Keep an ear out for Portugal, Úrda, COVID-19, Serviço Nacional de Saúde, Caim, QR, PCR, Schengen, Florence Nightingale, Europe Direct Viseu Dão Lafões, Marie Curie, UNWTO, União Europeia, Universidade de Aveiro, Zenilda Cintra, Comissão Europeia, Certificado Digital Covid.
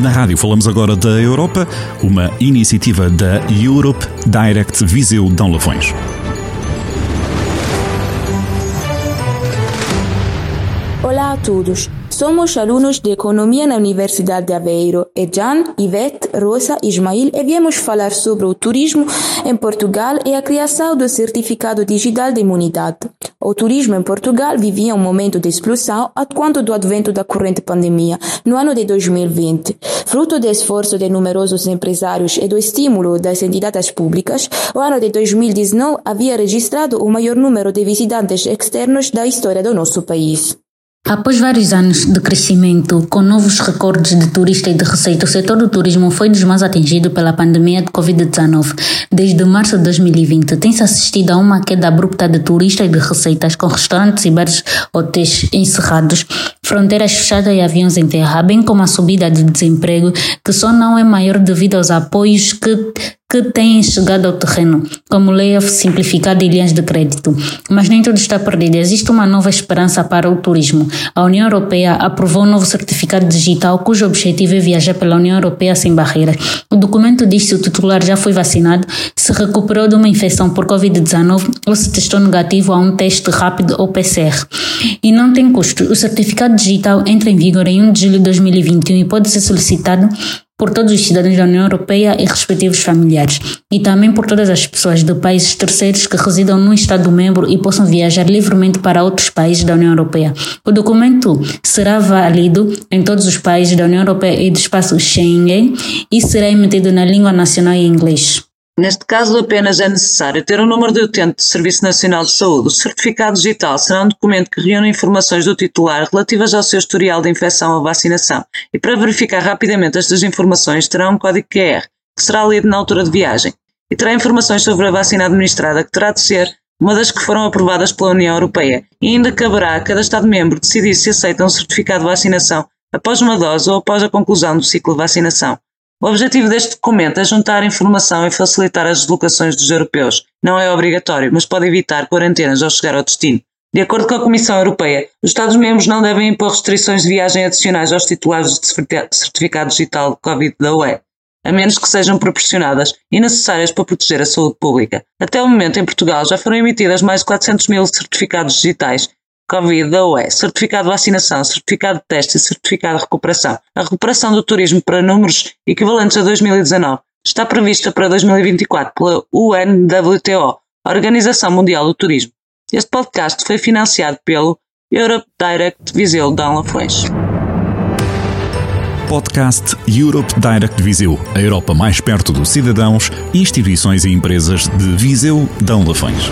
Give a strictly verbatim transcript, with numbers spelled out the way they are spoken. Na rádio falamos agora da Europa, uma iniciativa da Europe Direct Viseu Dão Lafões. Olá a todos, somos alunos de Economia na Universidade de Aveiro, Ejan, Ivete, Rosa, Ismail, e viemos falar sobre o turismo em Portugal e a criação do Certificado Digital de Imunidade. O turismo em Portugal vivia um momento de explosão atquanto do advento da corrente pandemia, no ano de dois mil e vinte. Fruto do esforço de numerosos empresários e do estímulo das entidades públicas, o ano de dois mil e dezenove havia registrado o maior número de visitantes externos da história do nosso país. Após vários anos de crescimento, com novos recordes de turistas e de receita, o setor do turismo foi dos mais atingido pela pandemia de covid dezenove. Desde março de dois mil e vinte, tem-se assistido a uma queda abrupta de turistas e de receitas, com restaurantes e bares, hotéis encerrados, fronteiras fechadas e aviões em terra, bem como a subida de desemprego, que só não é maior devido aos apoios que... que têm chegado ao terreno, como layoff simplificado e linhas de crédito. Mas nem tudo está perdido. Existe uma nova esperança para o turismo. A União Europeia aprovou um novo certificado digital cujo objetivo é viajar pela União Europeia sem barreiras. O documento diz se o titular já foi vacinado, se recuperou de uma infecção por covid dezenove ou se testou negativo a um teste rápido ou P C R. E não tem custo. O certificado digital entra em vigor em primeiro de julho de dois mil e vinte e um e pode ser solicitado por todos os cidadãos da União Europeia e respectivos familiares, e também por todas as pessoas de países terceiros que residam num Estado-membro e possam viajar livremente para outros países da União Europeia. O documento será válido em todos os países da União Europeia e do espaço Schengen e será emitido na língua nacional e inglês. Neste caso, apenas é necessário ter o número de utente do Serviço Nacional de Saúde. O certificado digital será um documento que reúne informações do titular relativas ao seu historial de infecção ou vacinação e, para verificar rapidamente estas informações, terá um código Q R, que será lido na altura de viagem, e terá informações sobre a vacina administrada, que terá de ser uma das que foram aprovadas pela União Europeia, e ainda caberá a cada Estado-membro decidir se aceita um certificado de vacinação após uma dose ou após a conclusão do ciclo de vacinação. O objetivo deste documento é juntar informação e facilitar as deslocações dos europeus. Não é obrigatório, mas pode evitar quarentenas ao chegar ao destino. De acordo com a Comissão Europeia, os Estados-membros não devem impor restrições de viagem adicionais aos titulares de certificado digital de Covid da U E, a menos que sejam proporcionadas e necessárias para proteger a saúde pública. Até o momento, em Portugal, já foram emitidas mais de quatrocentos mil certificados digitais Covid da U E, certificado de vacinação, certificado de teste e certificado de recuperação. A recuperação do turismo para números equivalentes a dois mil e dezanove está prevista para dois mil e vinte e quatro pela U N W T O, a Organização Mundial do Turismo. Este podcast foi financiado pelo Europe Direct Viseu Dão Lafões. Podcast Europe Direct Viseu, a Europa mais perto dos cidadãos, instituições e empresas de Viseu Dão Lafões.